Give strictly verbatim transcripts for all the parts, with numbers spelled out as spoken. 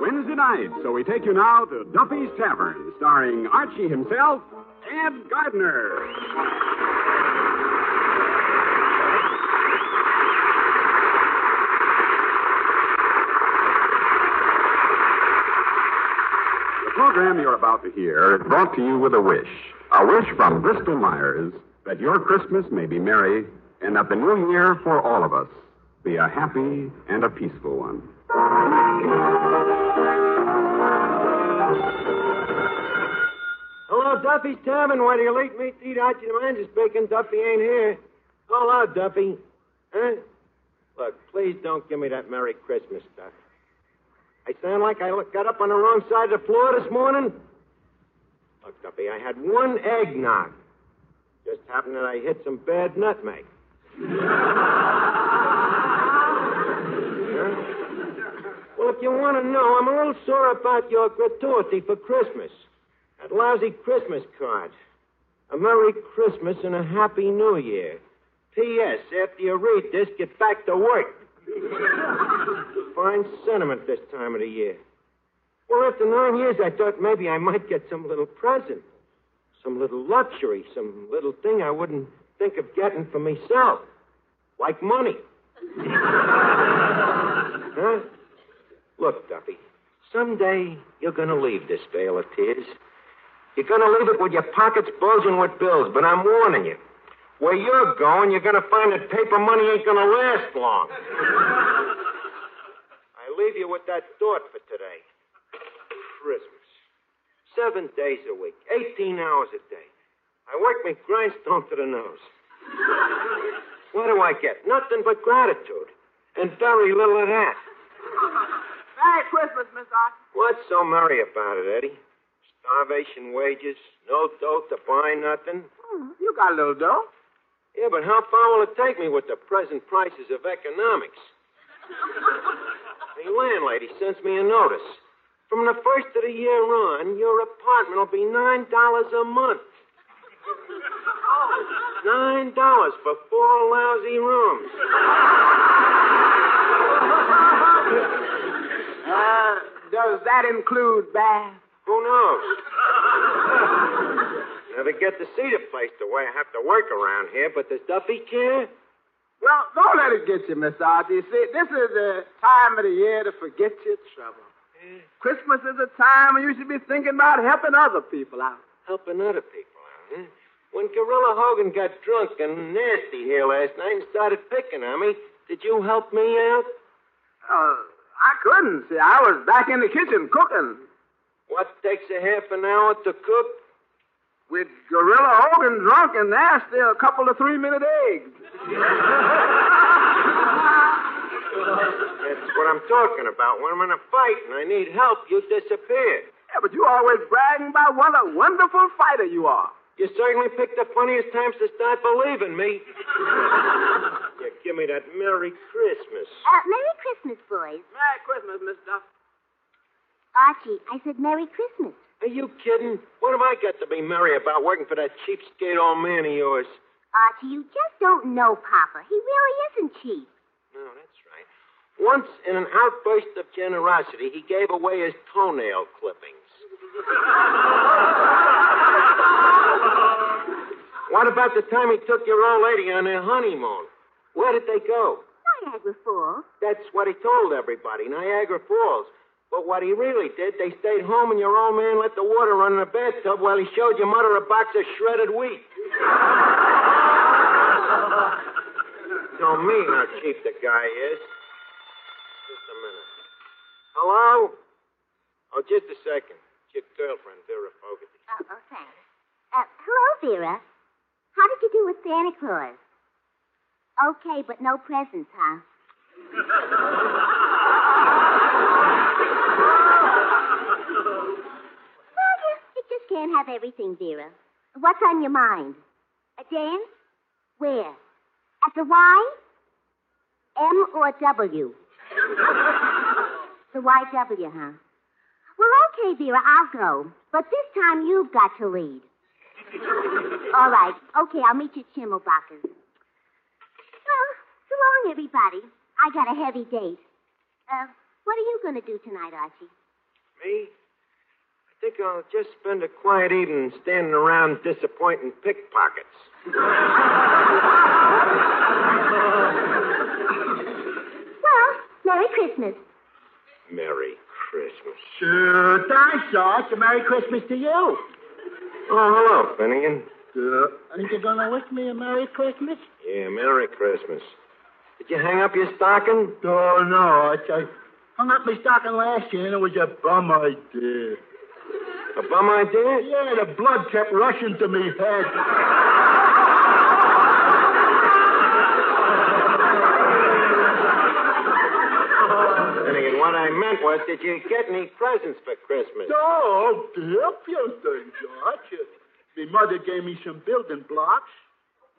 Wednesday night, so we take you now to Duffy's Tavern, starring Archie himself, Ed Gardner. The program you're about to hear is brought to you with a wish. A wish from Bristol Myers that your Christmas may be merry and that the new year for all of us be a happy and a peaceful one. Hello, Duffy's Tavern. Why do you late me to eat out your mind? Just making Duffy ain't here. Call out, Duffy. Huh? Look, please don't give me that Merry Christmas stuff. I sound like I got up on the wrong side of the floor this morning. Look, Duffy, I had one eggnog. Just happened that I hit some bad nutmeg. Well, if you want to know, I'm a little sore about your gratuity for Christmas. That lousy Christmas card. A Merry Christmas and a Happy New Year. P S. After you read this, get back to work. Fine sentiment this time of the year. Well, after nine years, I thought maybe I might get some little present. Some little luxury, some little thing I wouldn't think of getting for myself. Like money. Huh? Look, Duffy, someday you're going to leave this vale of tears. You're going to leave it with your pockets bulging with bills, but I'm warning you. Where you're going, you're going to find that paper money ain't going to last long. I leave you with that thought for today. Christmas. Seven days a week, eighteen hours a day. I work me grindstone to the nose. What do I get? Nothing but gratitude. And very little of that. Merry Christmas, Miss Arthur. What's so merry about it, Eddie? Starvation wages, no dough to buy nothing. Mm, you got a little dough. Yeah, but how far will it take me with the present prices of economics? The landlady sends me a notice. From the first of the year on, your apartment will be nine dollars a month. Nine dollars for four lousy rooms. Uh, does that include bath? Who knows? Never get to see the place the way I have to work around here, but does Duffy care? Well, don't let it get you, Miss Archie. See, this is the time of the year to forget your trouble. Yeah. Christmas is a time when you should be thinking about helping other people out. Helping other people out, huh? When Gorilla Hogan got drunk and nasty here last night and started picking on me, did you help me out? Uh, I couldn't. See, I was back in the kitchen cooking. What takes a half an hour to cook? With Gorilla Hogan drunk and nasty, a couple of three-minute eggs. That's what I'm talking about. When I'm in a fight and I need help, you disappear. Yeah, but you always bragging about what a wonderful fighter you are. You certainly picked the funniest times to start believing me. Yeah, give me that Merry Christmas. Uh, Merry Christmas, boys. Merry Christmas, Miss Duff. Archie, I said Merry Christmas. Are you kidding? What have I got to be merry about working for that cheapskate old man of yours? Archie, you just don't know Papa. He really isn't cheap. No, that's right. Once, in an outburst of generosity, he gave away his toenail clippings. What about the time he took your old lady on their honeymoon? Where did they go? Niagara Falls. That's what he told everybody, Niagara Falls. But what he really did, they stayed home and your old man let the water run in the bathtub while he showed your mother a box of shredded wheat. Don't mean how cheap the guy is. Just a minute. Hello? Oh, just a second. It's your girlfriend, Vera Fogarty. Oh, oh, thanks. Uh, hello, Vera. How did you do with Santa Claus? Okay, but no presents, huh? Well, you, you just can't have everything, Vera. What's on your mind? A dance? Where? At the Y? M or W? The Y W, huh? Well, okay, Vera, I'll go. But this time you've got to lead. All right. Okay, I'll meet you at Chimmelbacher's. Well, so long, everybody. I got a heavy date. Uh, what are you going to do tonight, Archie? Me? I think I'll just spend a quiet evening standing around disappointing pickpockets. Well, Merry Christmas. Merry Christmas. Sure, I saw it. Merry Christmas to you. Oh, hello, Finnegan. Uh, Ain't you going to wish me a Merry Christmas? Yeah, Merry Christmas. Did you hang up your stocking? Oh, no. I, I hung up my stocking last year, and it was a bum idea. A bum idea? Yeah, the blood kept rushing to me head. Finnegan, what I meant was, did you get any presents for Christmas? No, a few things, George. My mother gave me some building blocks,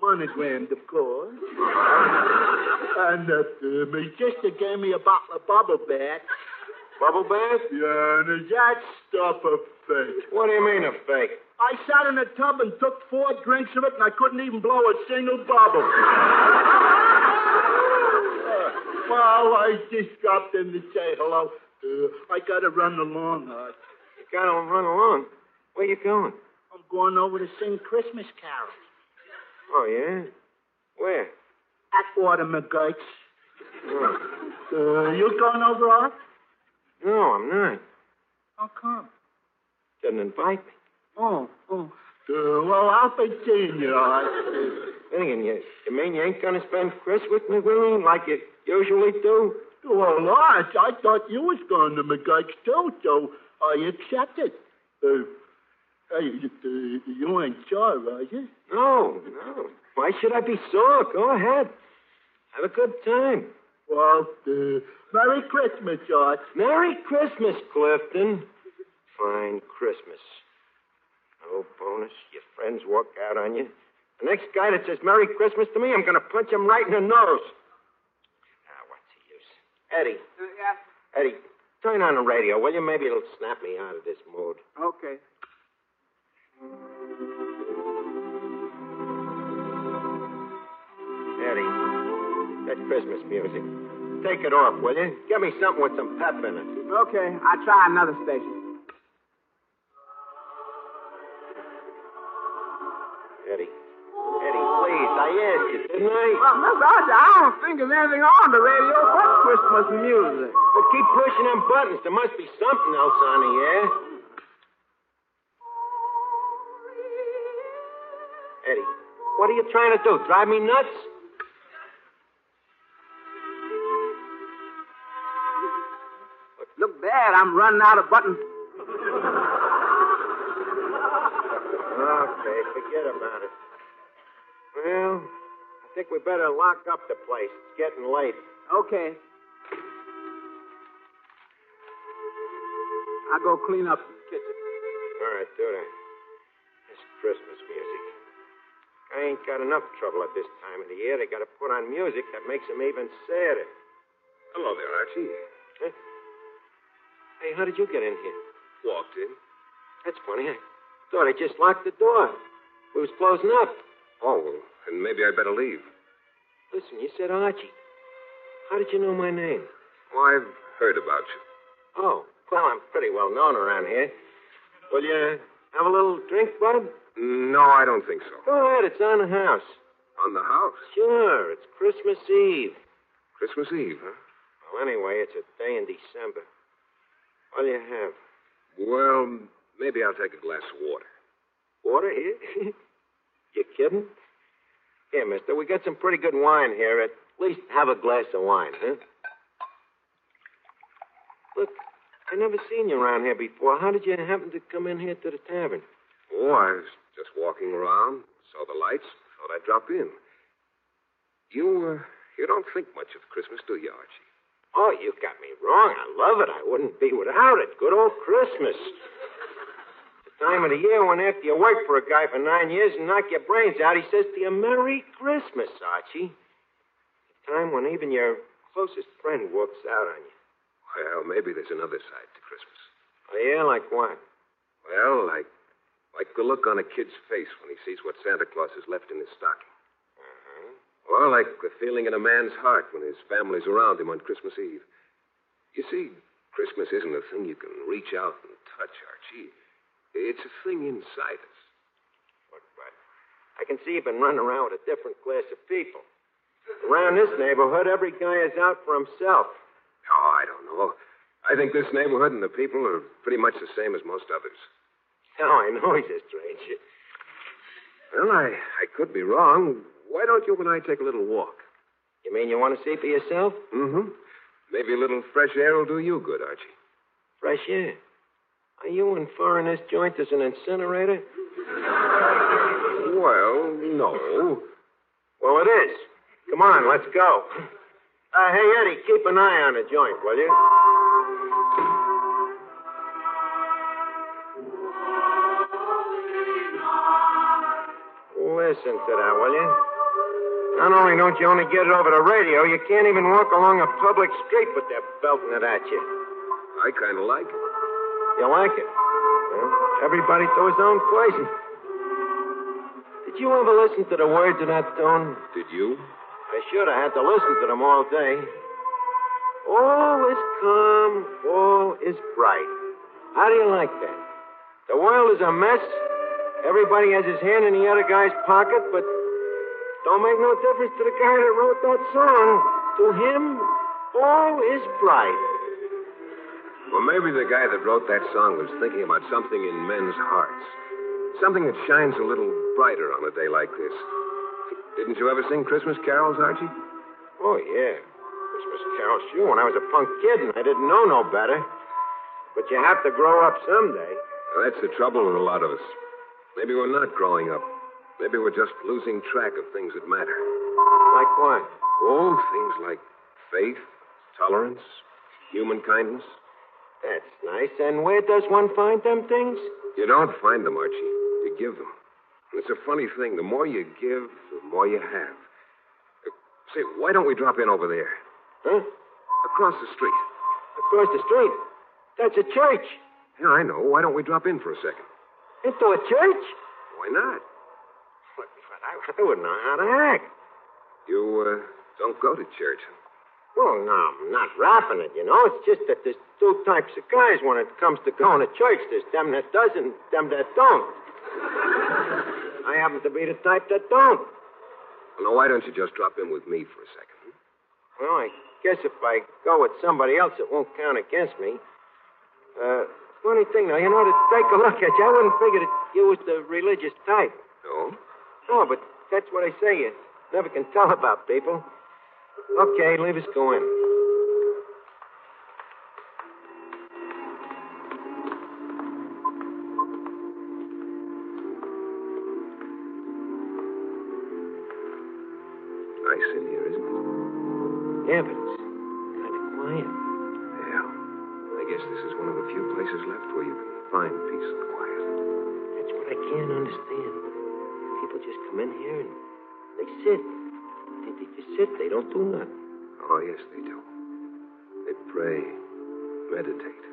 monogrammed, of course. And uh, uh, my sister gave me a bottle of bubble bath. Bubble bath? Yeah, and is that stuff a fake? What do you mean a fake? I sat in a tub and took four drinks of it, and I couldn't even blow a single bubble. uh, well, I just dropped in to say hello. Uh, I gotta run along, Hutch. You gotta run along? Where you going? I'm going over to sing Christmas carols. Oh, yeah? Where? At Water McGirt. Oh. Uh, are you going over, Art? No, I'm not. How come? Didn't invite me. Oh, oh. Uh, well, I'll be seeing you, Art. Finnegan, you, you mean you ain't going to spend Christmas with McGirt like you usually do? Well, Art, I thought you was going to McGurk's too, so I accepted. Uh, Hey, you, uh, you ain't sore, are you? No, no. Why should I be sore? Go ahead. Have a good time. Well, uh, Merry Christmas, George. Merry Christmas, Clifton. Fine Christmas. No bonus. Your friends walk out on you. The next guy that says Merry Christmas to me, I'm going to punch him right in the nose. Ah, what's the use? Eddie. Uh, yeah? Eddie, turn on the radio, will you? Maybe it'll snap me out of this mood. Okay. Eddie, that Christmas music. Take it off, will you? Get me something with some pep in it. Okay, I'll try another station. Eddie, Eddie, please, I asked you, didn't I? Well, Miss Archer, I don't think there's anything on the radio but Christmas music. But keep pushing them buttons. There must be something else on the air. Eddie, what are you trying to do? Drive me nuts? Look bad. I'm running out of buttons. Okay, forget about it. Well, I think we better lock up the place. It's getting late. Okay. I'll go clean up the kitchen. All right, do that. It's Christmas music. I ain't got enough trouble at this time of the year. They got to put on music that makes them even sadder. Hello there, Archie. Huh? Hey, how did you get in here? Walked in. That's funny. I thought I just locked the door. It was closing up. Oh, well, then maybe I'd better leave. Listen, you said Archie. How did you know my name? Well, I've heard about you. Oh, well, I'm pretty well known around here. Will you have a little drink, bud? No, I don't think so. Go ahead, it's on the house. On the house? Sure, it's Christmas Eve. Christmas Eve, huh? Well, anyway, it's a day in December. What do you have? Well, maybe I'll take a glass of water. Water here? You kidding? Here, mister, we got some pretty good wine here. At least have a glass of wine, huh? Look, I never seen you around here before. How did you happen to come in here to the tavern? Oh, I was just walking around, saw the lights, thought I'd drop in. You, uh, you don't think much of Christmas, do you, Archie? Oh, you got me wrong. I love it. I wouldn't be without it. Good old Christmas. It's the time of the year when after you work for a guy for nine years and knock your brains out, he says to you, Merry Christmas, Archie. It's the time when even your closest friend walks out on you. Well, maybe there's another side to Christmas. Oh, yeah? Like what? Well, like... Like the look on a kid's face when he sees what Santa Claus has left in his stocking. Uh-huh. Or like the feeling in a man's heart when his family's around him on Christmas Eve. You see, Christmas isn't a thing you can reach out and touch, Archie. It's a thing inside us. Look, bud, I can see you've been running around with a different class of people. Around this neighborhood, every guy is out for himself. Oh, I don't know. I think this neighborhood and the people are pretty much the same as most others. No, I know he's a stranger. Well, I, I could be wrong. Why don't you and I take a little walk? You mean you want to see for yourself? Mm-hmm. Maybe a little fresh air will do you good, Archie. Fresh air? Are you inferring this joint is an incinerator? Well, no. Well, it is. Come on, let's go. Uh, hey, Eddie, keep an eye on the joint, will you? Listen to that, will you? Not only don't you only get it over the radio, you can't even walk along a public street with that belting it at you. I kind of like it. You like it? Well, everybody to his own poison. Did you ever listen to the words in that tune? Did you? I should have had to listen to them all day. All is calm, all is bright. How do you like that? The world is a mess. Everybody has his hand in the other guy's pocket, but don't make no difference to the guy that wrote that song. To him, all is bright. Well, maybe the guy that wrote that song was thinking about something in men's hearts. Something that shines a little brighter on a day like this. Didn't you ever sing Christmas carols, Archie? Oh, yeah. Christmas carols, sure. When I was a punk kid and I didn't know no better. But you have to grow up someday. Well, that's the trouble with a lot of us. Maybe we're not growing up. Maybe we're just losing track of things that matter. Like what? Oh, things like faith, tolerance, human kindness. That's nice. And where does one find them things? You don't find them, Archie. You give them. It's a funny thing. The more you give, the more you have. Uh, say, why don't we drop in over there? Huh? Across the street. Across the street? That's a church. Yeah, I know. Why don't we drop in for a second? Into a church? Why not? Look, I, I wouldn't know how to act. You uh, don't go to church, huh? Well, no, I'm not rapping it, you know. It's just that there's two types of guys when it comes to going to church. There's them that does and them that don't. I happen to be the type that don't. Well, now, why don't you just drop in with me for a second? Hmm? Well, I guess if I go with somebody else, it won't count against me. Uh, funny thing, though, you know, to take a look at you, I wouldn't figure that you was the religious type. No? No, but that's what I say. You never can tell about people. Okay, leave us go in. Nice in here, isn't it? Yeah, but it's kind of quiet. Yeah. I guess this is one of the few places left where you can find peace and quiet. That's what I can't understand. People just come in here and they sit. They, they just sit. They don't do nothing. Oh, yes, they do. They pray, meditate.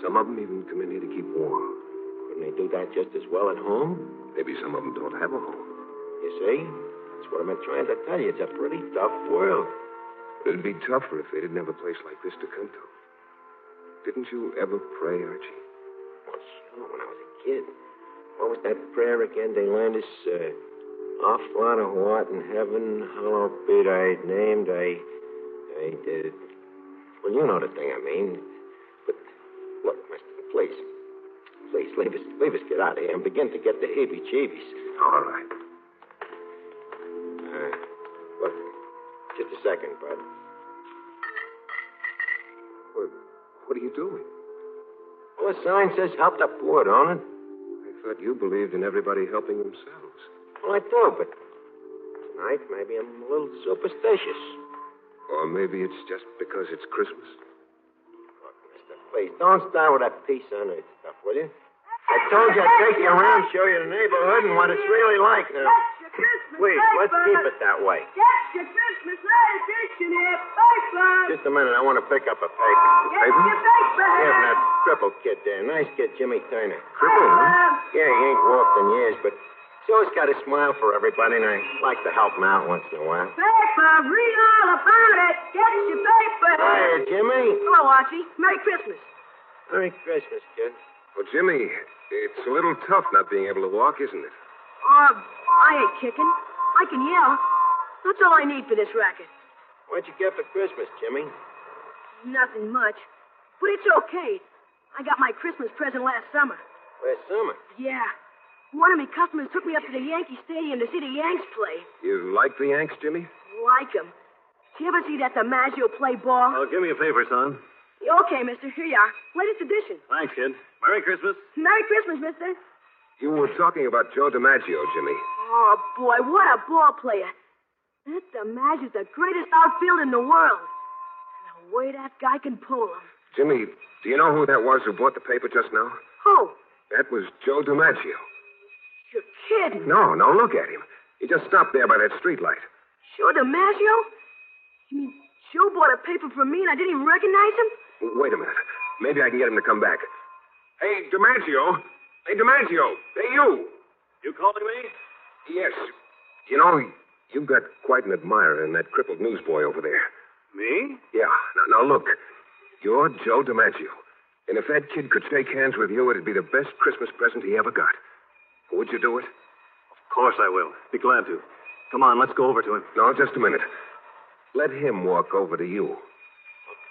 Some of them even come in here to keep warm. Couldn't they do that just as well at home? Maybe some of them don't have a home. You see? That's what I've been trying to tell you. It's a pretty tough world. It'd be tougher if they didn't have a place like this to come to. Didn't you ever pray, Archie? Well, sure, when I was a kid. What was that prayer again they learned us? Uh, Our Father who art in heaven, hallowed be thy name, thy, thy, thy... Well, you know the thing I mean. But, look, mister, please. Please, leave us, leave us get out of here and begin to get the heebie-jeebies. All right. Uh, look, just a second, bud. What, what are you doing? Well, the sign says help the poor, don't it? I thought you believed in everybody helping themselves. Well, I do, but tonight maybe I'm a little superstitious. Or maybe it's just because it's Christmas. Look, mister, please, don't start with that peace on earth stuff, will you? I told you I'd take you around, show you the neighborhood and what it's really like now. That's your Christmas. Please, let's keep it that way. That's your Christmas edition here, paper. Just a minute, I want to pick up a paper. A paper? Yeah, from that crippled kid there. Nice kid, Jimmy Turner. Crippled, huh? Yeah, he ain't walked in years, but... He's always got a smile for everybody, and I like to help him out once in a while. Paper, read all about it. Get your paper. Hiya, Jimmy. Hello, Archie. Merry Christmas. Merry Christmas, kid. Well, Jimmy, it's a little tough not being able to walk, isn't it? Oh, I ain't kicking. I can yell. That's all I need for this racket. What'd you get for Christmas, Jimmy? Nothing much. But it's okay. I got my Christmas present last summer. Last summer? Yeah. One of my customers took me up to the Yankee Stadium to see the Yanks play. You like the Yanks, Jimmy? Like them. Did you ever see that DiMaggio play ball? Oh, do me a favor, son. Okay, mister. Here you are. Latest edition. Thanks, kid. Merry Christmas. Merry Christmas, mister. You were talking about Joe DiMaggio, Jimmy. Oh, boy, what a ball player. That DiMaggio's the greatest outfielder in the world. And the way that guy can pull him. Jimmy, do you know who that was who bought the paper just now? Who? That was Joe DiMaggio. You're kidding. No, no, look at him. He just stopped there by that streetlight. Joe DiMaggio? You mean Joe bought a paper from me and I didn't even recognize him? Wait a minute. Maybe I can get him to come back. Hey, DiMaggio. Hey, DiMaggio. Hey, you. You calling me? Yes. You know, you've got quite an admirer in that crippled newsboy over there. Me? Yeah. Now, now look. You're Joe DiMaggio. And if that kid could shake hands with you, it'd be the best Christmas present he ever got. Would you do it? Of course I will. Be glad to. Come on, let's go over to him. No, just a minute. Let him walk over to you.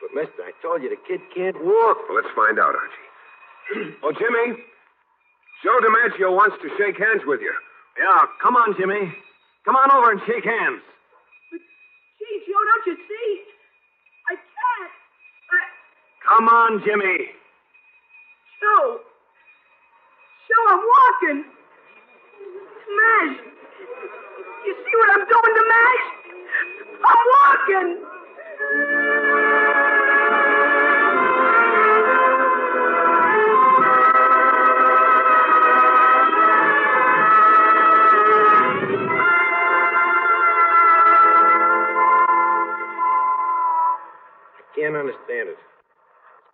But, mister, I told you the kid can't walk. Well, let's find out, Archie. Oh, Jimmy. Joe DiMaggio wants to shake hands with you. Yeah, come on, Jimmy. Come on over and shake hands. But, gee, Joe, don't you see? I can't. I... Come on, Jimmy. Joe. Joe, I'm walking. Madge, you see what I'm doing to Madge? I'm walking. I can't understand it. It's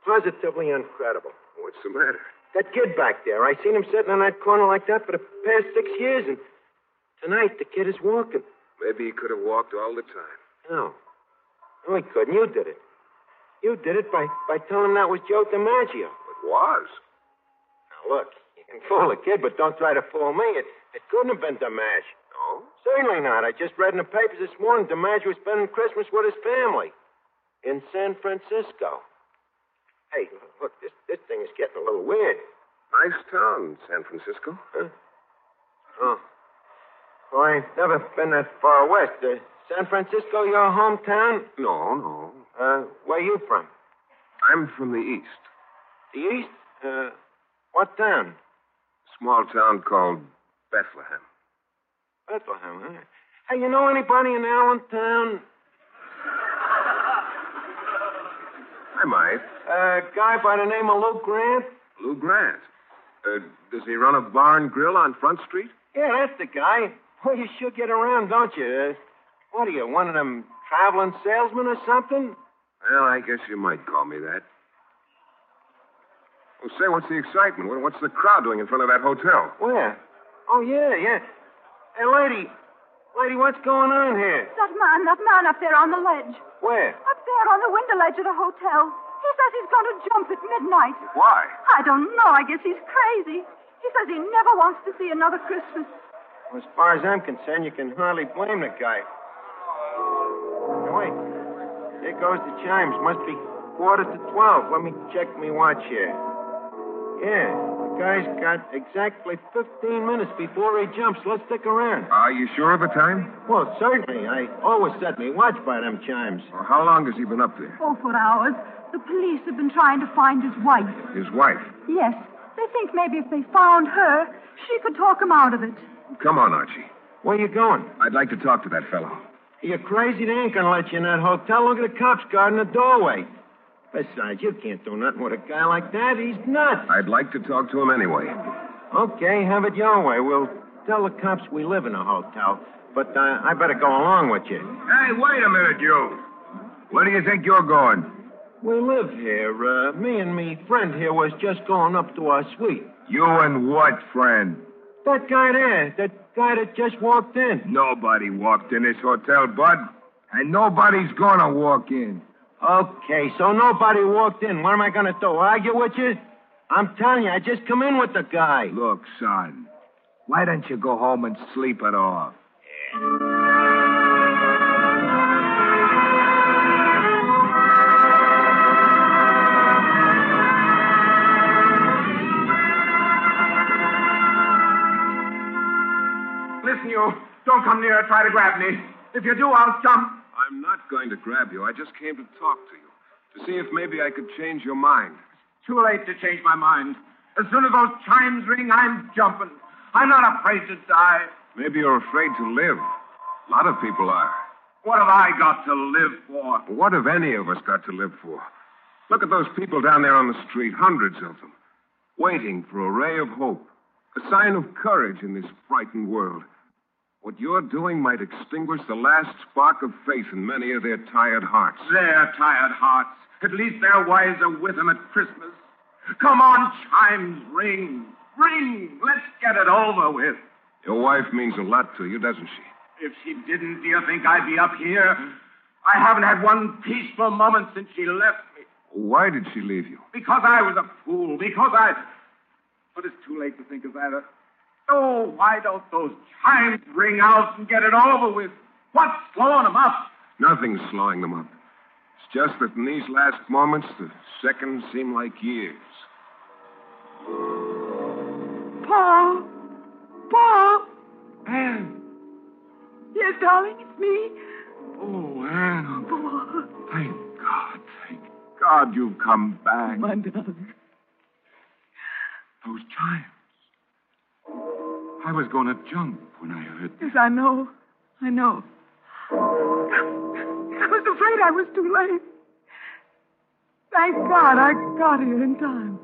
positively uncredible. What's the matter? That kid back there, I seen him sitting in that corner like that for the past six years, and tonight the kid is walking. Maybe he could have walked all the time. No. No, he couldn't. You did it. You did it by, by telling him that was Joe DiMaggio. It was. Now, look, you can fool a kid, but don't try to fool me. It, it couldn't have been DiMaggio. No? Certainly not. I just read in the papers this morning DiMaggio was spending Christmas with his family in San Francisco. Hey, look, this, this thing is getting a little weird. Nice town, San Francisco. Huh? Oh. Well, I ain't never been that far west. Uh, San Francisco, your hometown? No, no. Uh, where you from? I'm from the east. The east? Uh, what town? Small town called Bethlehem. Bethlehem, huh? Hey, you know anybody in Allentown? I might. A uh, guy by the name of Lou Grant? Lou Grant? Uh, does he run a bar and grill on Front Street? Yeah, that's the guy. Well, you sure get around, don't you? Uh, what are you, one of them traveling salesmen or something? Well, I guess you might call me that. Well, say, what's the excitement? What's the crowd doing in front of that hotel? Where? Oh, yeah, yeah. Hey, lady. Lady, what's going on here? That man, that man up there on the ledge. Where? Up there on the window ledge of the hotel. He says he's going to jump at midnight. Why? I don't know. I guess he's crazy. He says he never wants to see another Christmas. Well, as far as I'm concerned, you can hardly blame the guy. Now, wait. There goes the chimes. Must be quarter to twelve. Let me check me watch here. Yeah, the guy's got exactly fifteen minutes before he jumps. Let's stick around. Are you sure of the time? Well, certainly. I always set me watch by them chimes. Well, how long has he been up there? Oh, for hours. The police have been trying to find his wife. His wife? Yes. They think maybe if they found her, she could talk him out of it. Come on, Archie. Where are you going? I'd like to talk to that fellow. You're crazy. They ain't gonna let you in that hotel. Look at the cops guarding the doorway. Besides, you can't do nothing with a guy like that. He's nuts. I'd like to talk to him anyway. Okay, have it your way. We'll tell the cops we live in a hotel, but uh, I better go along with you. Hey, wait a minute, you. Where do you think you're going? We live here. Uh, me and me friend here was just going up to our suite. You and what friend? That guy there, that guy that just walked in. Nobody walked in this hotel, Bud. And nobody's gonna walk in. Okay, so nobody walked in. What am I gonna do, argue with you? I'm telling you, I just come in with the guy. Look, son, why don't you go home and sleep it off? Yeah. Listen, you, don't come near and try to grab me. If you do, I'll jump. I'm not going to grab you. I just came to talk to you, to see if maybe I could change your mind. It's too late to change my mind. As soon as those chimes ring, I'm jumping. I'm not afraid to die. Maybe you're afraid to live. A lot of people are. What have I got to live for? What have any of us got to live for? Look at those people down there on the street, hundreds of them, waiting for a ray of hope, a sign of courage in this frightened world. What you're doing might extinguish the last spark of faith in many of their tired hearts. Their tired hearts. At least their wives are with them at Christmas. Come on, chimes, ring. Ring. Let's get it over with. Your wife means a lot to you, doesn't she? If she didn't, do you think I'd be up here? I haven't had one peaceful moment since she left me. Why did she leave you? Because I was a fool. Because I... But it's too late to think of that. Oh, why don't those chimes ring out and get it over with? What's slowing them up? Nothing's slowing them up. It's just that in these last moments, the seconds seem like years. Paul! Paul! Anne! Yes, darling, it's me. Oh, Anne. Paul. Thank God, thank God you've come back. My darling. Those chimes. I was going to jump when I heard this. Yes, I know. I know. I was afraid I was too late. Thank God I got here in time.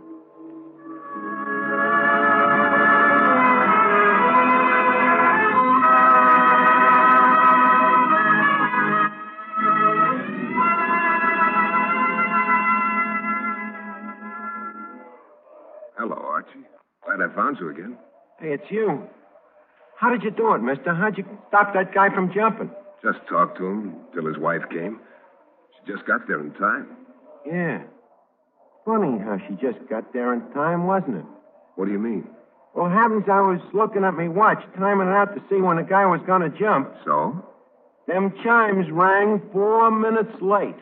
Hello, Archie. Glad I found you again. Hey, it's you. How did you do it, mister? How'd you stop that guy from jumping? Just talked to him till his wife came. She just got there in time. Yeah. Funny how she just got there in time, wasn't it? What do you mean? Well, happens I was looking at my watch, timing it out to see when the guy was going to jump. So? Them chimes rang four minutes late.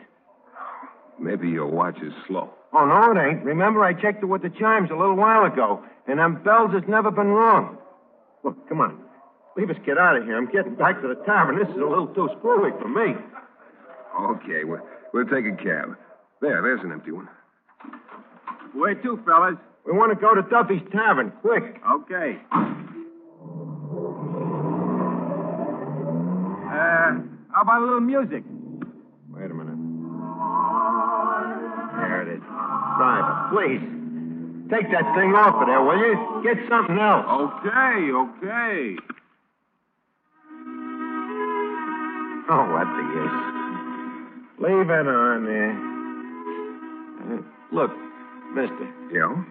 Maybe your watch is slow. Oh, no, it ain't. Remember, I checked it with the chimes a little while ago, and them bells has never been wrong. Look, come on. Leave us get out of here. I'm getting back to the tavern. This is a little too screwy for me. Okay, well, we'll take a cab. There, there's an empty one. Where to, fellas? We want to go to Duffy's Tavern, quick. Okay. Uh, how about a little music? Wait a minute. There it is. Driver, please. Take that thing off of there, will you? Get something else. Okay, okay. Oh, what the use? Leave it on there. Uh, look, mister. Yeah?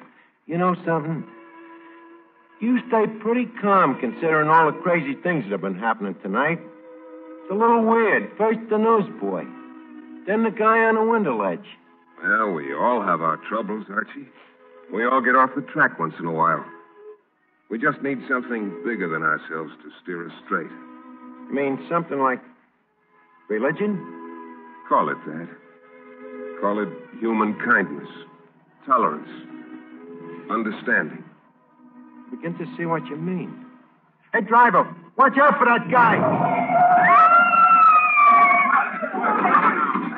You know something? You stay pretty calm considering all the crazy things that have been happening tonight. It's a little weird. First the newsboy, then the guy on the window ledge. Well, we all have our troubles, Archie. We all get off the track once in a while. We just need something bigger than ourselves to steer us straight. You mean something like religion? Call it that. Call it human kindness, tolerance, understanding. I begin to see what you mean. Hey, driver, watch out for that guy!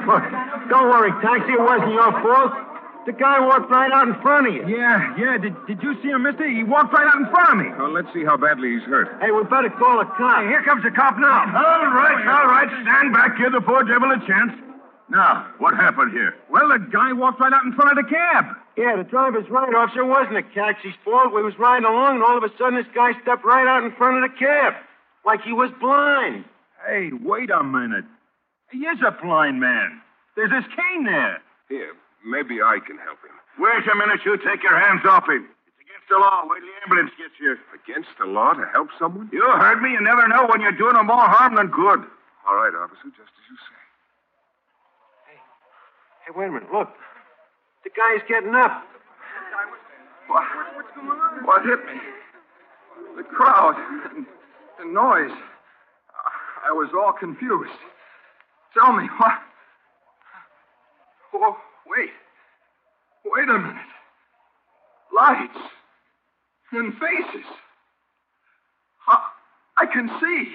Look, don't worry, taxi. It wasn't your fault. The guy walked right out in front of you. Yeah, yeah. Did, did you see him, mister? He walked right out in front of me. Well, let's see how badly he's hurt. Hey, we better call a cop. Hey, here comes the cop now. All right, all right. Stand back. Give the poor devil a chance. Now, what happened here? Well, the guy walked right out in front of the cab. Yeah, the driver's right, officer. It wasn't the taxi's fault. We was riding along, and all of a sudden, this guy stepped right out in front of the cab. Like he was blind. Hey, wait a minute. He is a blind man. There's his cane there. Here. Maybe I can help him. Wait a minute. You take your hands off him. It's against the law. Wait till the ambulance gets here. Against the law to help someone? You heard me. You never know when you're doing them more harm than good. All right, officer, just as you say. Hey, hey, wait a minute. Look. The guy's getting up. What? What's going on? What hit me? The crowd. The noise. I was all confused. Tell me, what? Oh, wait. Wait a minute. Lights. And faces. I, I can see.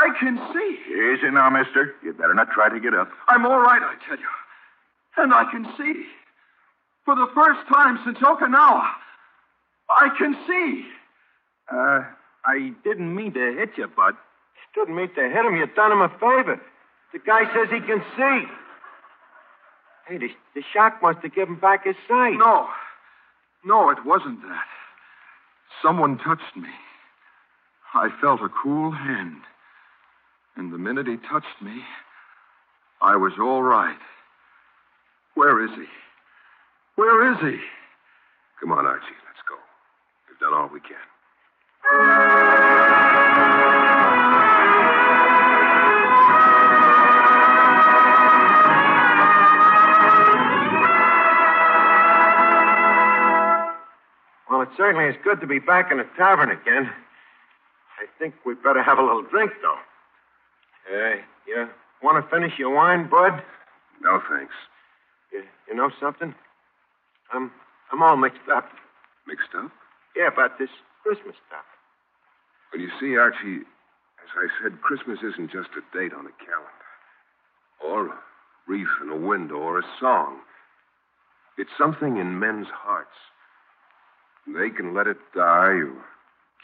I can see. Easy now, mister. You'd better not try to get up. I'm all right, I tell you. And I can see. For the first time since Okinawa, I can see. Uh, I didn't mean to hit you, bud. You didn't mean to hit him. You've done him a favor. The guy says he can see. Hey, the, the shock must have given back his sight. No. No, it wasn't that. Someone touched me. I felt a cool hand. And the minute he touched me, I was all right. Where is he? Where is he? Come on, Archie, let's go. We've done all we can. Well, it certainly is good to be back in the tavern again. I think we'd better have a little drink, though. Uh, you want to finish your wine, Bud? No, thanks. You, you know something? I'm, I'm all mixed up. Mixed up? Yeah, about this Christmas stuff. Well, you see, Archie, as I said, Christmas isn't just a date on a calendar. Or a wreath in a window or a song. It's something in men's hearts. They can let it die or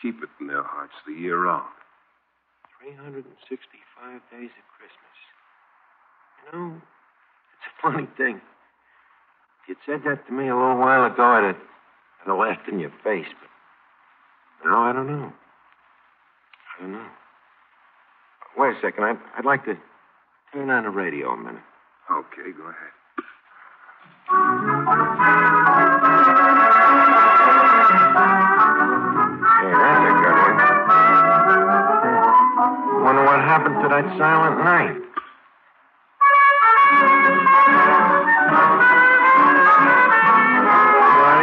keep it in their hearts the year round. three hundred sixty-five days of Christmas. You know, it's a funny thing. If you'd said that to me a little while ago, I'd have laughed in your face. But now I don't know. I don't know. Wait a second. I'd, I'd like to turn on the radio a minute. Okay, go ahead. Happened to that silent night? Why do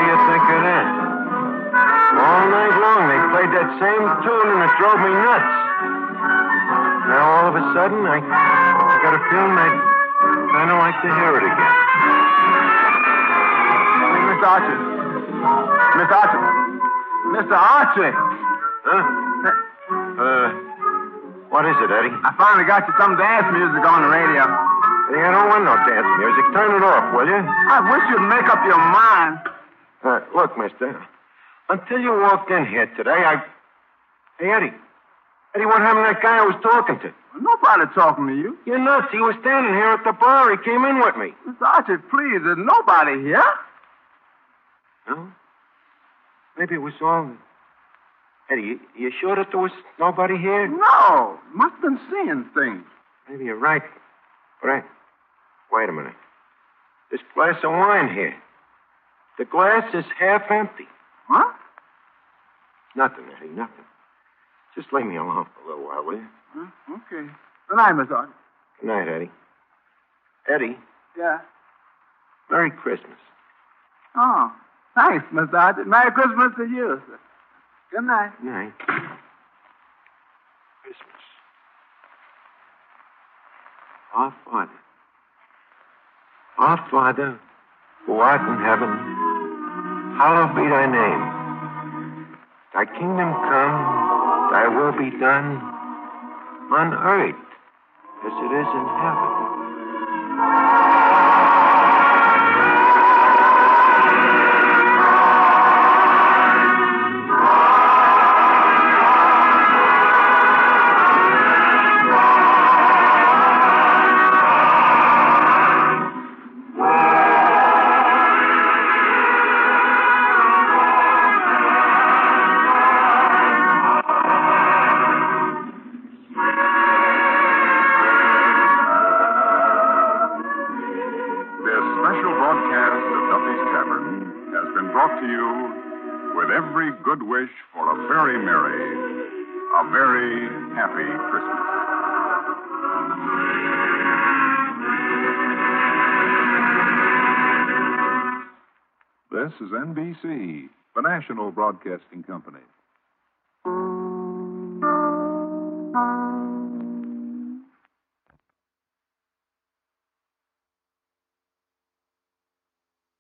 you think of that? All night long they played that same tune and it drove me nuts. Now all of a sudden I, I got a feeling I'd kind of like to hear it again. Mister Archie. Mister Archie. Mister Archie. Huh? Uh... What is it, Eddie? I finally got you some dance music on the radio. Eddie, I don't want no dance music. Turn it off, will you? I wish you'd make up your mind. Uh, look, mister, until you walked in here today, I... Hey, Eddie. Eddie, what happened to that guy I was talking to? Well, nobody talking to you. You're nuts. He was standing here at the bar. He came in with me. Mister Archie, please, there's nobody here. No? Maybe it was all... Eddie, you, you sure that there was nobody here? No. Must have been seeing things. Maybe you're right. Right. Wait a minute. This glass of wine here. The glass is half empty. What? Nothing, Eddie, nothing. Just leave me alone for a little while, will you? Huh? Okay. Good night, Miss Arden. Good night, Eddie. Eddie? Yeah? Merry Christmas. Oh, thanks, Miss Arden. Merry Christmas to you, sir. Good night. Good night. Christmas. Our Father. Our Father, who art in heaven, hallowed be thy name. Thy kingdom come, thy will be done, on earth as it is in heaven. This special broadcast of Duffy's Tavern has been brought to you with every good wish for a very merry, a very happy Christmas. This is N B C, the national broadcasting company.